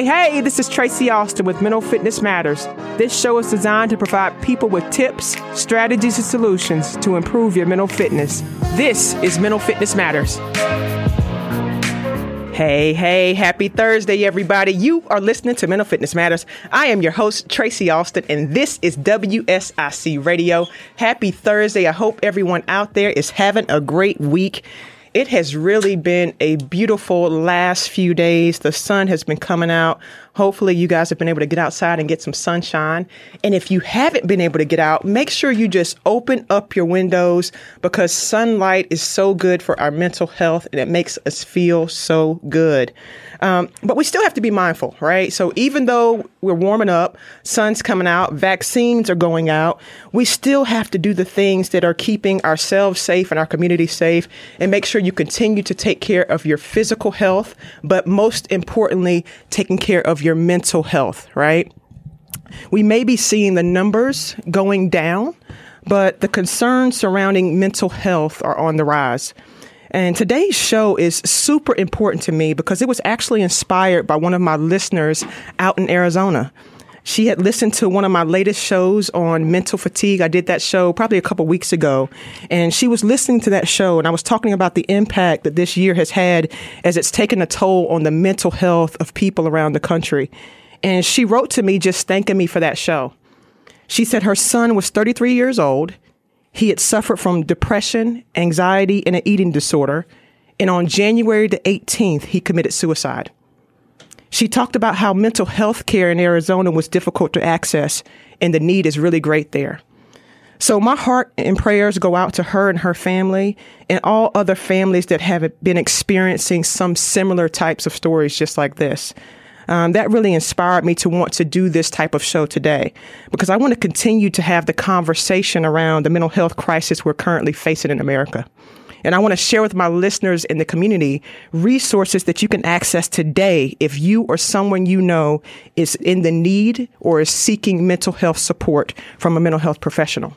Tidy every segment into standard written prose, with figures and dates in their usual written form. Hey, this is Tracy Austin with Mental Fitness Matters. This show is designed to provide people with tips, strategies, and solutions to improve your mental fitness. This is Mental Fitness Matters. Hey, happy Thursday, everybody. You are listening to Mental Fitness Matters. I am your host, Tracy Austin, and this is WSIC Radio. Happy Thursday. I hope everyone out there is having a great week. It has really been a beautiful last few days. The sun has been coming out. Hopefully you guys have been able to get outside and get some sunshine. And if you haven't been able to get out, make sure you just open up your windows, because sunlight is so good for our mental health and it makes us feel so good. But we still have to be mindful, right? So even though we're warming up, sun's coming out, vaccines are going out, we still have to do the things that are keeping ourselves safe and our community safe, and make sure you continue to take care of your physical health, but most importantly, taking care of your mental health, right? We may be seeing the numbers going down, but the concerns surrounding mental health are on the rise. And today's show is super important to me because it was actually inspired by one of my listeners out in Arizona. She had listened to one of my latest shows on mental fatigue. I did that show probably a couple weeks ago, and she was listening to that show, and I was talking about the impact that this year has had as it's taken a toll on the mental health of people around the country. And she wrote to me just thanking me for that show. She said her son was 33 years old. He had suffered from depression, anxiety, and an eating disorder. And on January the 18th, he committed suicide. She talked about how mental health care in Arizona was difficult to access, and the need is really great there. So my heart and prayers go out to her and her family and all other families that have been experiencing some similar types of stories just like this. That really inspired me to want to do this type of show today, because I want to continue to have the conversation around the mental health crisis we're currently facing in America. And I want to share with my listeners in the community resources that you can access today if you or someone you know is in the need or is seeking mental health support from a mental health professional.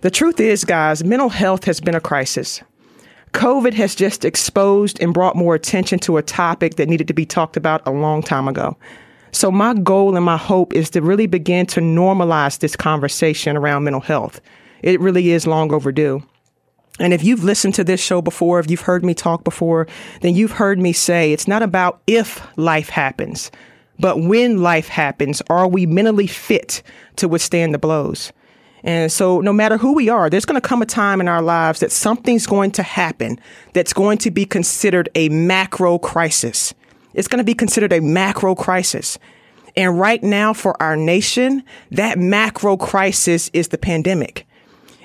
The truth is, guys, mental health has been a crisis. COVID has just exposed and brought more attention to a topic that needed to be talked about a long time ago. So my goal and my hope is to really begin to normalize this conversation around mental health. It really is long overdue. And if you've listened to this show before, if you've heard me talk before, then you've heard me say it's not about if life happens, but when life happens, are we mentally fit to withstand the blows? And so no matter who we are, there's going to come a time in our lives that something's going to happen that's going to be considered a macro crisis. It's going to be considered a macro crisis. And right now for our nation, that macro crisis is the pandemic.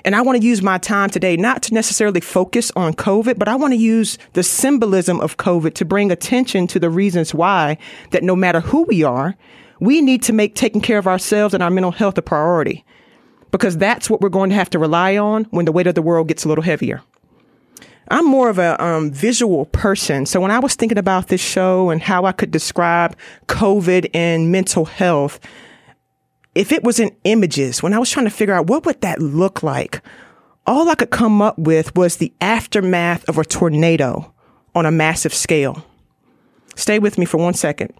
And I want to use my time today not to necessarily focus on COVID, but I want to use the symbolism of COVID to bring attention to the reasons why that no matter who we are, we need to make taking care of ourselves and our mental health a priority, because that's what we're going to have to rely on when the weight of the world gets a little heavier. I'm more of a visual person. So when I was thinking about this show and how I could describe COVID and mental health, if it was in images, when I was trying to figure out what would that look like, all I could come up with was the aftermath of a tornado on a massive scale. Stay with me for one second.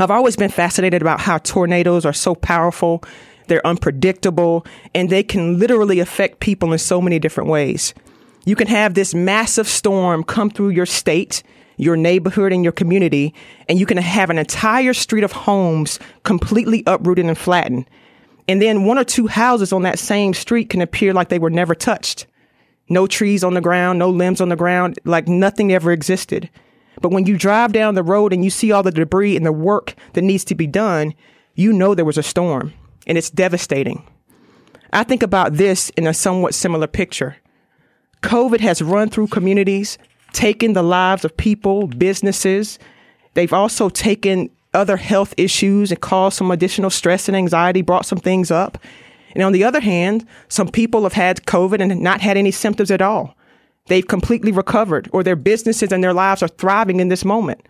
I've always been fascinated about how tornadoes are so powerful, they're unpredictable, and they can literally affect people in so many different ways. You can have this massive storm come through your state, your neighborhood, and your community, and you can have an entire street of homes completely uprooted and flattened. And then one or two houses on that same street can appear like they were never touched. No trees on the ground, no limbs on the ground, like nothing ever existed. But when you drive down the road and you see all the debris and the work that needs to be done, you know there was a storm, and it's devastating. I think about this in a somewhat similar picture. COVID has run through communities, taken the lives of people, businesses. They've also taken other health issues and caused some additional stress and anxiety, brought some things up. And on the other hand, some people have had COVID and have not had any symptoms at all. They've completely recovered, or their businesses and their lives are thriving in this moment.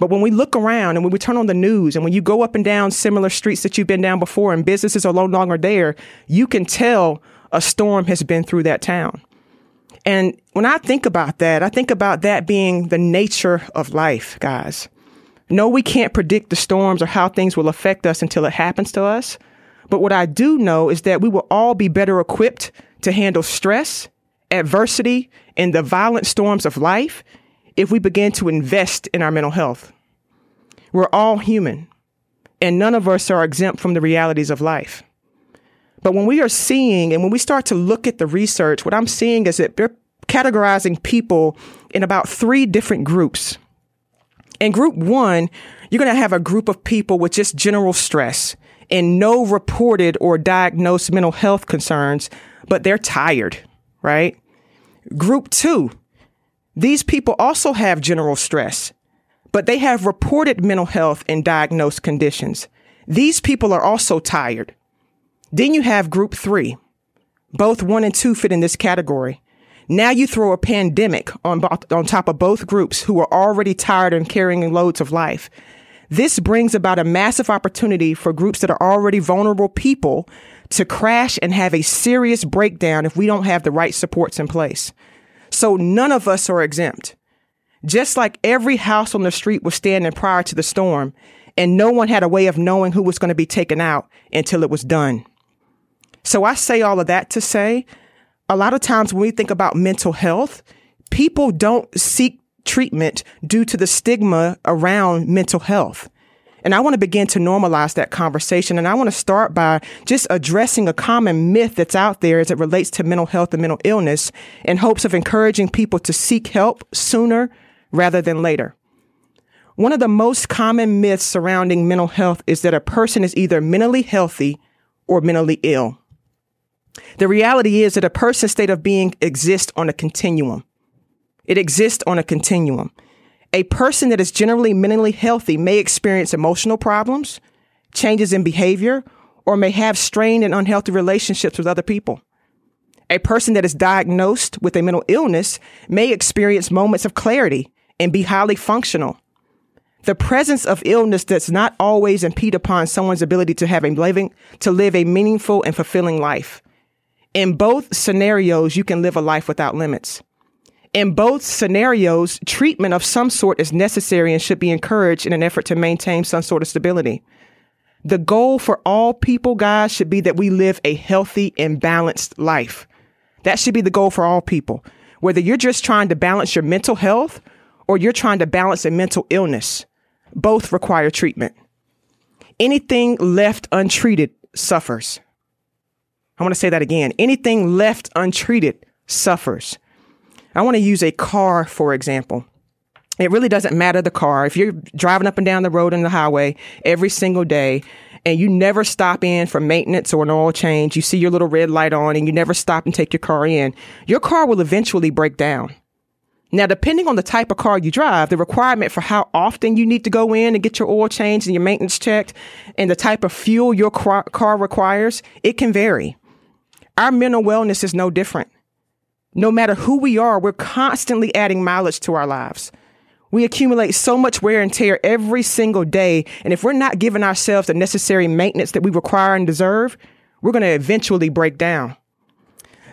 But when we look around and when we turn on the news and when you go up and down similar streets that you've been down before and businesses are no longer there, you can tell a storm has been through that town. And when I think about that being the nature of life, guys. No, we can't predict the storms or how things will affect us until it happens to us. But what I do know is that we will all be better equipped to handle stress, adversity, and the violent storms of life if we begin to invest in our mental health. We're all human, and none of us are exempt from the realities of life. But when we are seeing, and when we start to look at the research, what I'm seeing is that they're categorizing people in about three different groups. In group one, you're going to have a group of people with just general stress and no reported or diagnosed mental health concerns, but they're tired, right? Group two, these people also have general stress, but they have reported mental health and diagnosed conditions. These people are also tired. Then you have group three. Both one and two fit in this category. Now you throw a pandemic on top of both groups who are already tired and carrying loads of life. This brings about a massive opportunity for groups that are already vulnerable people to crash and have a serious breakdown if we don't have the right supports in place. So none of us are exempt. Just like every house on the street was standing prior to the storm, and no one had a way of knowing who was going to be taken out until it was done. So I say all of that to say, a lot of times when we think about mental health, people don't seek treatment due to the stigma around mental health. And I want to begin to normalize that conversation. And I want to start by just addressing a common myth that's out there as it relates to mental health and mental illness in hopes of encouraging people to seek help sooner rather than later. One of the most common myths surrounding mental health is that a person is either mentally healthy or mentally ill. The reality is that a person's state of being exists on a continuum. It exists on a continuum. A person that is generally mentally healthy may experience emotional problems, changes in behavior, or may have strained and unhealthy relationships with other people. A person that is diagnosed with a mental illness may experience moments of clarity and be highly functional. The presence of illness does not always impede upon someone's ability to have live a meaningful and fulfilling life. In both scenarios, you can live a life without limits. In both scenarios, treatment of some sort is necessary and should be encouraged in an effort to maintain some sort of stability. The goal for all people, guys, should be that we live a healthy and balanced life. That should be the goal for all people. Whether you're just trying to balance your mental health or you're trying to balance a mental illness, both require treatment. Anything left untreated suffers. I want to say that again. Anything left untreated suffers. I want to use a car, for example. It really doesn't matter the car. If you're driving up and down the road in the highway every single day and you never stop in for maintenance or an oil change, you see your little red light on and you never stop and take your car in, your car will eventually break down. Now, depending on the type of car you drive, the requirement for how often you need to go in and get your oil changed and your maintenance checked and the type of fuel your car requires, it can vary. Our mental wellness is no different. No matter who we are, we're constantly adding mileage to our lives. We accumulate so much wear and tear every single day. And if we're not giving ourselves the necessary maintenance that we require and deserve, we're going to eventually break down.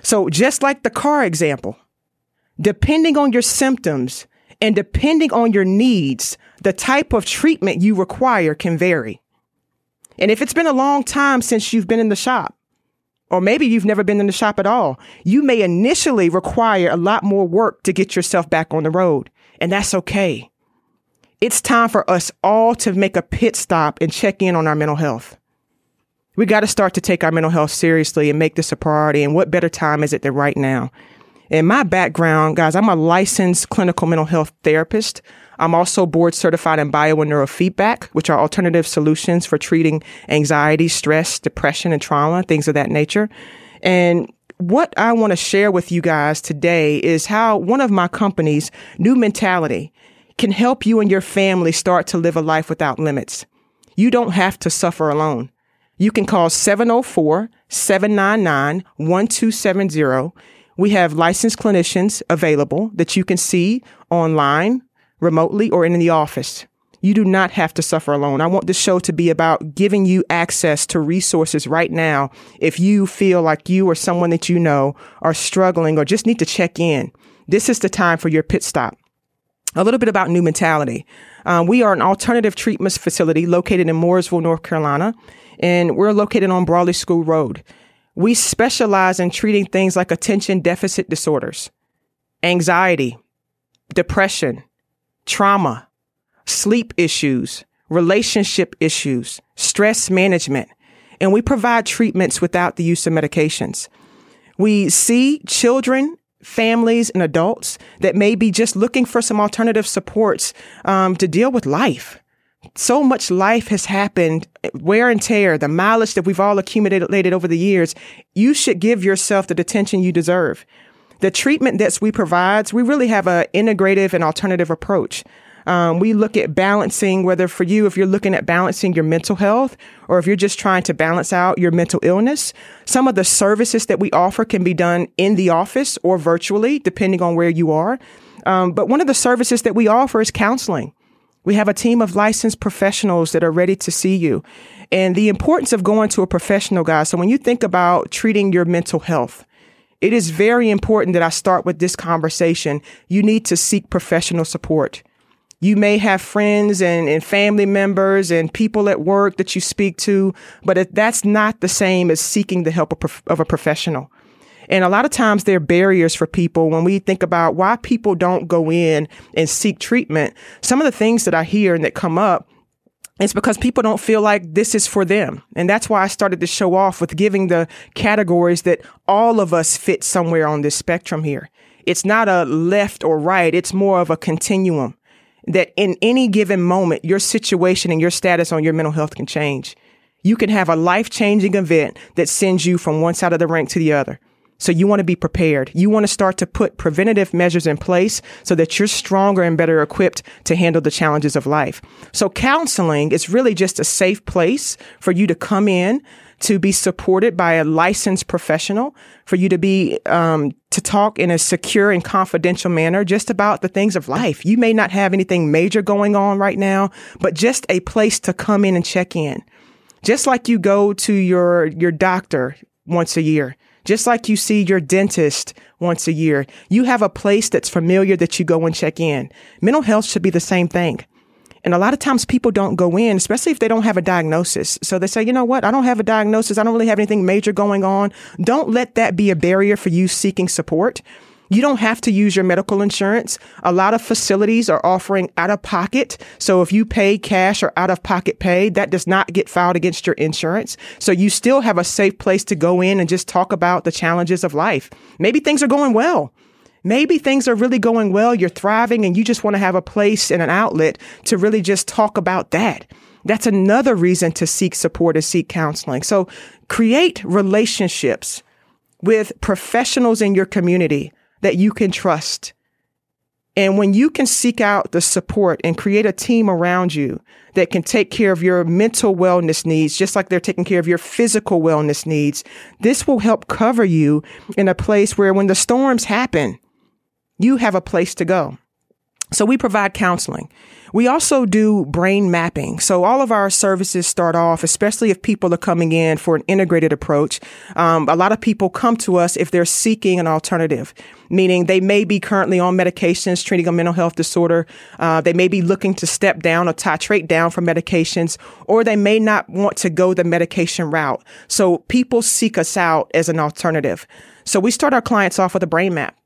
So just like the car example, depending on your symptoms and depending on your needs, the type of treatment you require can vary. And if it's been a long time since you've been in the shop, or maybe you've never been in the shop at all, you may initially require a lot more work to get yourself back on the road. And that's okay. It's time for us all to make a pit stop and check in on our mental health. We got to start to take our mental health seriously and make this a priority. And what better time is it than right now? In my background, guys, I'm a licensed clinical mental health therapist. I'm also board certified in bio and neurofeedback, which are alternative solutions for treating anxiety, stress, depression, and trauma, things of that nature. And what I want to share with you guys today is how one of my companies, New Mentality, can help you and your family start to live a life without limits. You don't have to suffer alone. You can call 704-799-1270. We have licensed clinicians available that you can see online, remotely, or in the office. You do not have to suffer alone. I want this show to be about giving you access to resources right now if you feel like you or someone that you know are struggling or just need to check in. This is the time for your pit stop. A little bit about New Mentality. We are an alternative treatments facility located in Mooresville, North Carolina, and we're located on Brawley School Road. We specialize in treating things like attention deficit disorders, anxiety, depression, trauma, sleep issues, relationship issues, stress management, and we provide treatments without the use of medications. We see children, families, and adults that may be just looking for some alternative supports to deal with life. So much life has happened, wear and tear, the mileage that we've all accumulated over the years. You should give yourself the attention you deserve. The treatment that we provide, we really have an integrative and alternative approach. We look at balancing, whether for you, if you're looking at balancing your mental health or if you're just trying to balance out your mental illness. Some of the services that we offer can be done in the office or virtually, depending on where you are. But one of the services that we offer is counseling. We have a team of licensed professionals that are ready to see you. And the importance of going to a professional, guys. So when you think about treating your mental health, it is very important that I start with this conversation. You need to seek professional support. You may have friends and family members and people at work that you speak to, but that's not the same as seeking the help of a professional. And a lot of times there are barriers for people when we think about why people don't go in and seek treatment. Some of the things that I hear and that come up, it's because people don't feel like this is for them. And that's why I started to show off with giving the categories that all of us fit somewhere on this spectrum here. It's not a left or right. It's more of a continuum. That in any given moment, your situation and your status on your mental health can change. You can have a life-changing event that sends you from one side of the rank to the other. So you want to be prepared. You want to start to put preventative measures in place so that you're stronger and better equipped to handle the challenges of life. So counseling is really just a safe place for you to come in, to be supported by a licensed professional, for you to be to talk in a secure and confidential manner just about the things of life. You may not have anything major going on right now, but just a place to come in and check in. Just like you go to your doctor once a year, just like you see your dentist once a year, you have a place that's familiar that you go and check in. Mental health should be the same thing. And a lot of times people don't go in, especially if they don't have a diagnosis. So they say, you know what? I don't have a diagnosis. I don't really have anything major going on. Don't let that be a barrier for you seeking support. You don't have to use your medical insurance. A lot of facilities are offering out-of-pocket. So if you pay cash or out-of-pocket pay, that does not get filed against your insurance. So you still have a safe place to go in and just talk about the challenges of life. Maybe things are going well. Maybe things are really going well. You're thriving and you just want to have a place and an outlet to really just talk about that. That's another reason to seek support and seek counseling. So create relationships with professionals in your community that you can trust. And when you can seek out the support and create a team around you that can take care of your mental wellness needs, just like they're taking care of your physical wellness needs, this will help cover you in a place where when the storms happen, you have a place to go. So we provide counseling. We also do brain mapping. So all of our services start off, especially if people are coming in for an integrated approach. A lot of people come to us if they're seeking an alternative, meaning they may be currently on medications, treating a mental health disorder. They may be looking to step down or titrate down from medications, or they may not want to go the medication route. So people seek us out as an alternative. So we start our clients off with a brain map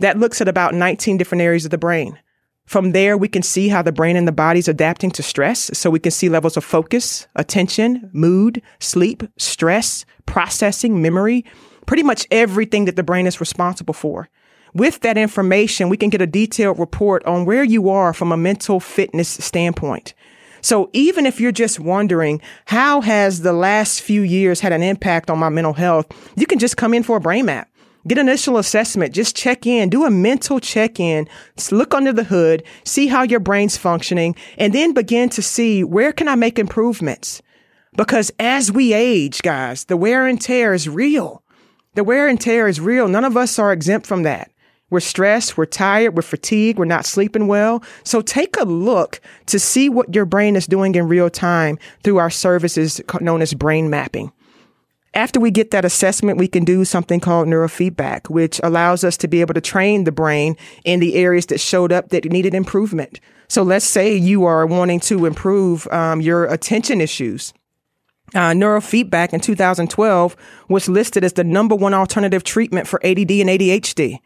that looks at about 19 different areas of the brain. From there, we can see how the brain and the body is adapting to stress. So we can see levels of focus, attention, mood, sleep, stress, processing, memory, pretty much everything that the brain is responsible for. With that information, we can get a detailed report on where you are from a mental fitness standpoint. So even if you're just wondering, how has the last few years had an impact on my mental health? You can just come in for a brain map. Get an initial assessment, just check in, do a mental check-in, look under the hood, see how your brain's functioning, and then begin to see, where can I make improvements? Because as we age, guys, the wear and tear is real. The wear and tear is real. None of us are exempt from that. We're stressed, we're tired, we're fatigued, we're not sleeping well. So take a look to see what your brain is doing in real time through our services known as brain mapping. After we get that assessment, we can do something called neurofeedback, which allows us to be able to train the brain in the areas that showed up that needed improvement. So let's say you are wanting to improve your attention issues. Neurofeedback in 2012 was listed as the #1 alternative treatment for ADD and ADHD.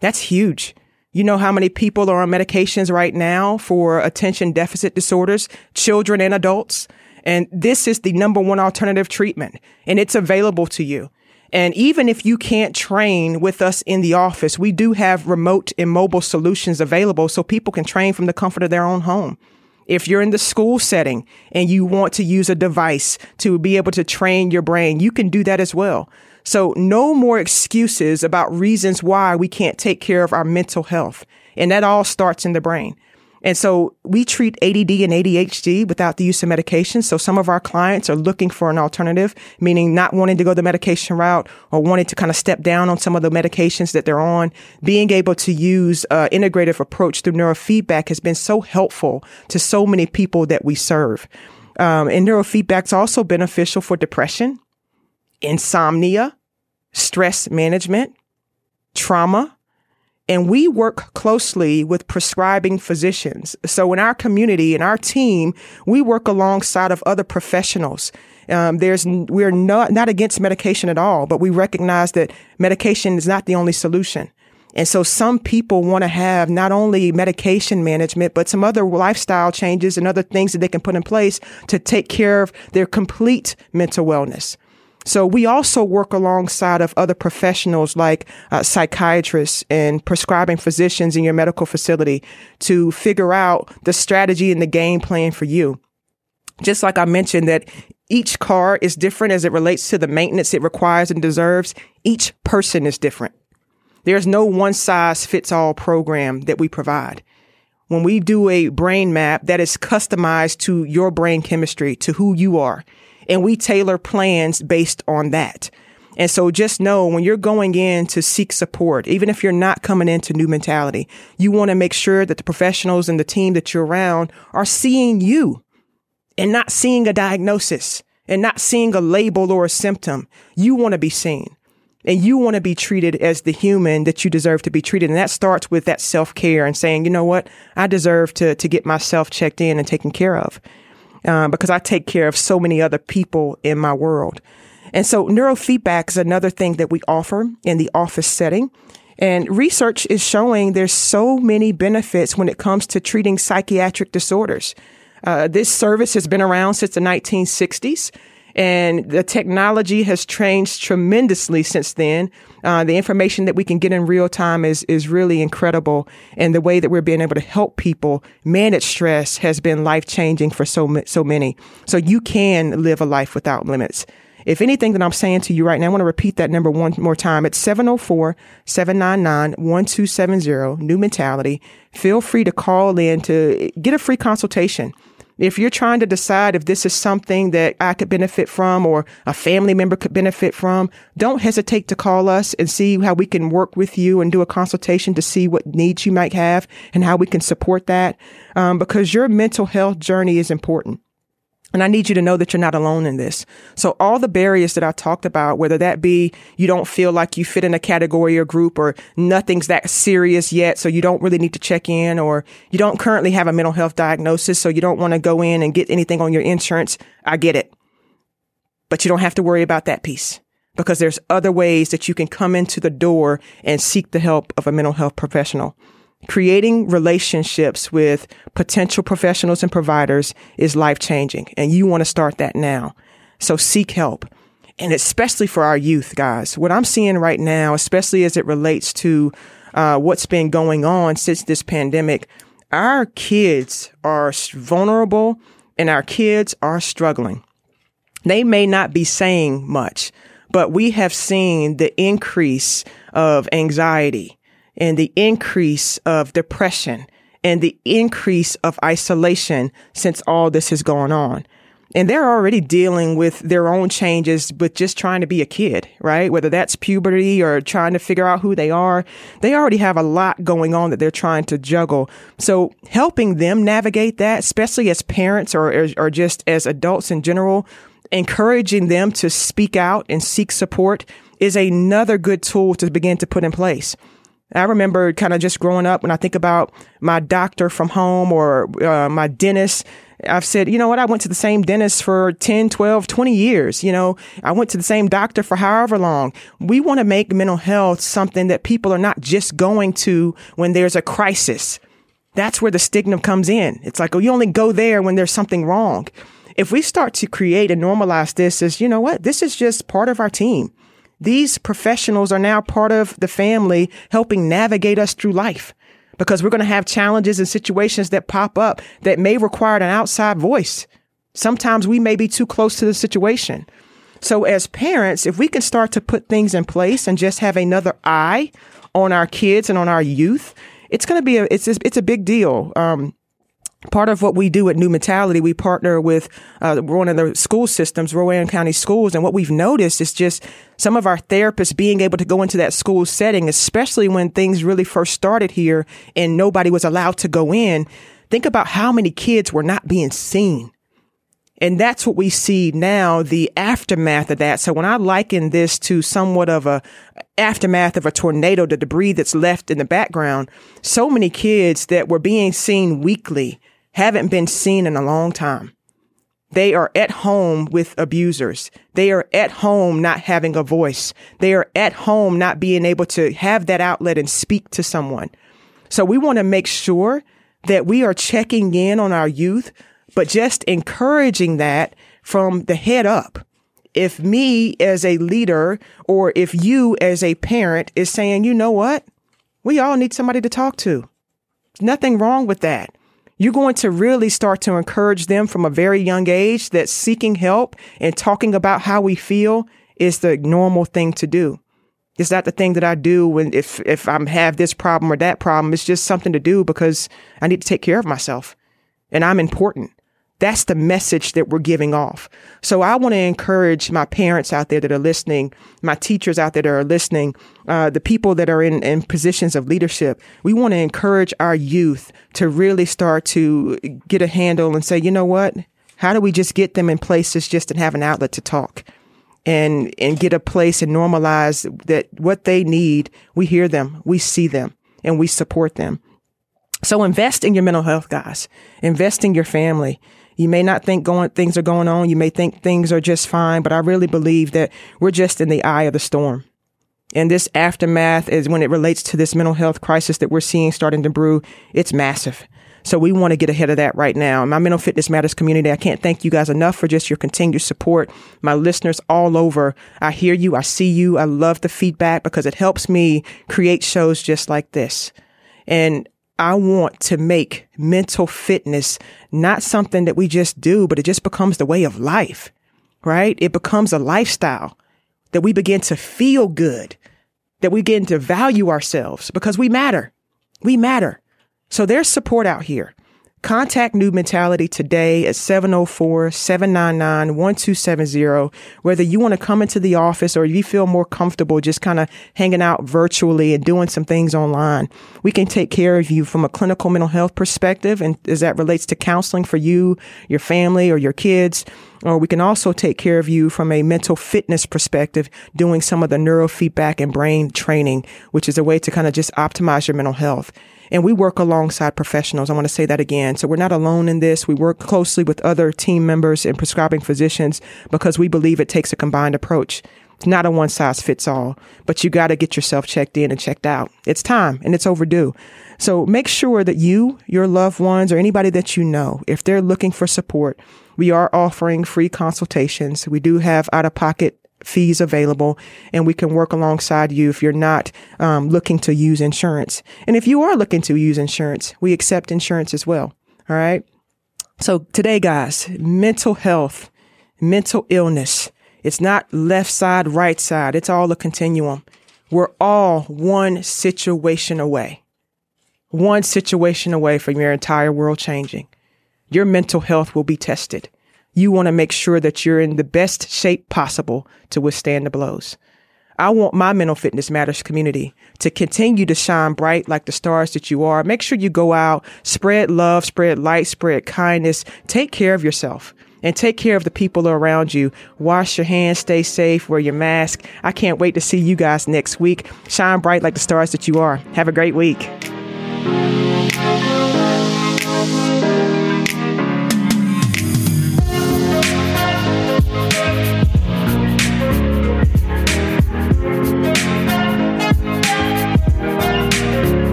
That's huge. You know how many people are on medications right now for attention deficit disorders, children and adults? And this is the #1 alternative treatment, and it's available to you. And even if you can't train with us in the office, we do have remote and mobile solutions available so people can train from the comfort of their own home. If you're in the school setting and you want to use a device to be able to train your brain, you can do that as well. So no more excuses about reasons why we can't take care of our mental health. And that all starts in the brain. And so we treat ADD and ADHD without the use of medication. So some of our clients are looking for an alternative, meaning not wanting to go the medication route or wanting to kind of step down on some of the medications that they're on. Being able to use an integrative approach through neurofeedback has been so helpful to so many people that we serve. And neurofeedback's also beneficial for depression, insomnia, stress management, trauma. And we work closely with prescribing physicians. So in our community, in our team, we work alongside of other professionals. We're not against medication at all, but we recognize that medication is not the only solution. And so some people want to have not only medication management, but some other lifestyle changes and other things that they can put in place to take care of their complete mental wellness. So we also work alongside of other professionals like psychiatrists and prescribing physicians in your medical facility to figure out the strategy and the game plan for you. Just like I mentioned that each car is different as it relates to the maintenance it requires and deserves, each person is different. There's no one size fits all program that we provide. When we do a brain map that is customized to your brain chemistry, to who you are, and we tailor plans based on that. And so just know when you're going in to seek support, even if you're not coming into New Mentality, you want to make sure that the professionals and the team that you're around are seeing you and not seeing a diagnosis and not seeing a label or a symptom. You want to be seen and you want to be treated as the human that you deserve to be treated. And that starts with that self-care and saying, you know what, I deserve to get myself checked in and taken care of. Because I take care of so many other people in my world. And so neurofeedback is another thing that we offer in the office setting. And research is showing there's so many benefits when it comes to treating psychiatric disorders. This service has been around since the 1960s, and the technology has changed tremendously since then. The information that we can get in real time is really incredible. And the way that we're being able to help people manage stress has been life-changing for so many. So you can live a life without limits. If anything that I'm saying to you right now, I want to repeat that number one more time. It's 704-799-1270, New Mentality. Feel free to call in to get a free consultation. If you're trying to decide if this is something that I could benefit from or a family member could benefit from, don't hesitate to call us and see how we can work with you and do a consultation to see what needs you might have and how we can support that, because your mental health journey is important. And I need you to know that you're not alone in this. So all the barriers that I talked about, whether that be you don't feel like you fit in a category or group, or nothing's that serious yet, so you don't really need to check in, or you don't currently have a mental health diagnosis, so you don't want to go in and get anything on your insurance. I get it. But you don't have to worry about that piece, because there's other ways that you can come into the door and seek the help of a mental health professional. Creating relationships with potential professionals and providers is life-changing, and you want to start that now. So seek help, and especially for our youth, guys. What I'm seeing right now, especially as it relates to what's been going on since this pandemic, our kids are vulnerable and our kids are struggling. They may not be saying much, but we have seen the increase of anxiety and the increase of depression and the increase of isolation since all this has gone on. And they're already dealing with their own changes with just trying to be a kid, right? Whether that's puberty or trying to figure out who they are, they already have a lot going on that they're trying to juggle. So helping them navigate that, especially as parents or just as adults in general, encouraging them to speak out and seek support is another good tool to begin to put in place. I remember kind of just growing up when I think about my doctor from home or my dentist, I've said, you know what, I went to the same dentist for 10, 12, 20 years. You know, I went to the same doctor for however long. We want to make mental health something that people are not just going to when there's a crisis. That's where the stigma comes in. It's like, oh, you only go there when there's something wrong. If we start to create and normalize this as, you know what, this is just part of our team. These professionals are now part of the family, helping navigate us through life, because we're going to have challenges and situations that pop up that may require an outside voice. Sometimes we may be too close to the situation. So as parents, if we can start to put things in place and just have another eye on our kids and on our youth, it's going to be it's a big deal. Part of what we do at New Mentality, we partner with one of the school systems, Rowan County Schools. And what we've noticed is just some of our therapists being able to go into that school setting, especially when things really first started here and nobody was allowed to go in. Think about how many kids were not being seen. And that's what we see now, the aftermath of that. So when I liken this to somewhat of a aftermath of a tornado, the debris that's left in the background, so many kids that were being seen weekly haven't been seen in a long time. They are at home with abusers. They are at home not having a voice. They are at home not being able to have that outlet and speak to someone. So we want to make sure that we are checking in on our youth, but just encouraging that from the head up. If me as a leader or if you as a parent is saying, you know what, we all need somebody to talk to. Nothing wrong with that. You're going to really start to encourage them from a very young age that seeking help and talking about how we feel is the normal thing to do. It's not the thing that I do when if I have this problem or that problem. It's just something to do because I need to take care of myself and I'm important. That's the message that we're giving off. So I want to encourage my parents out there that are listening, my teachers out there that are listening, the people that are in positions of leadership. We want to encourage our youth to really start to get a handle and say, you know what? How do we just get them in places just to have an outlet to talk and get a place and normalize that what they need, we hear them, we see them, and we support them. So invest in your mental health, guys. Invest in your family. You may not think things are going on. You may think things are just fine, but I really believe that we're just in the eye of the storm. And this aftermath is when it relates to this mental health crisis that we're seeing starting to brew. It's massive. So we want to get ahead of that right now. My Mental Fitness Matters community, I can't thank you guys enough for just your continued support. My listeners all over, I hear you, I see you. I love the feedback because it helps me create shows just like this. And I want to make mental fitness not something that we just do, but it just becomes the way of life, right? It becomes a lifestyle that we begin to feel good, that we begin to value ourselves because we matter. We matter. So there's support out here. Contact New Mentality today at 704-799-1270. Whether you want to come into the office or you feel more comfortable just kind of hanging out virtually and doing some things online, we can take care of you from a clinical mental health perspective. And as that relates to counseling for you, your family, or your kids, or we can also take care of you from a mental fitness perspective, doing some of the neurofeedback and brain training, which is a way to kind of just optimize your mental health. And we work alongside professionals. I want to say that again. So we're not alone in this. We work closely with other team members and prescribing physicians because we believe it takes a combined approach. It's not a one size fits all, but you got to get yourself checked in and checked out. It's time and it's overdue. So make sure that you, your loved ones, or anybody that you know, if they're looking for support, we are offering free consultations. We do have out-of-pocket fees available, and we can work alongside you if you're not looking to use insurance. And if you are looking to use insurance, we accept insurance as well. All right. So today, guys, mental health, mental illness, it's not left side, right side. It's all a continuum. We're all one situation away. One situation away from your entire world changing. Your mental health will be tested. You want to make sure that you're in the best shape possible to withstand the blows. I want my Mental Fitness Matters community to continue to shine bright like the stars that you are. Make sure you go out, spread love, spread light, spread kindness. Take care of yourself. and take care of the people around you. Wash your hands, stay safe, wear your mask. I can't wait to see you guys next week. Shine bright like the stars that you are. Have a great week.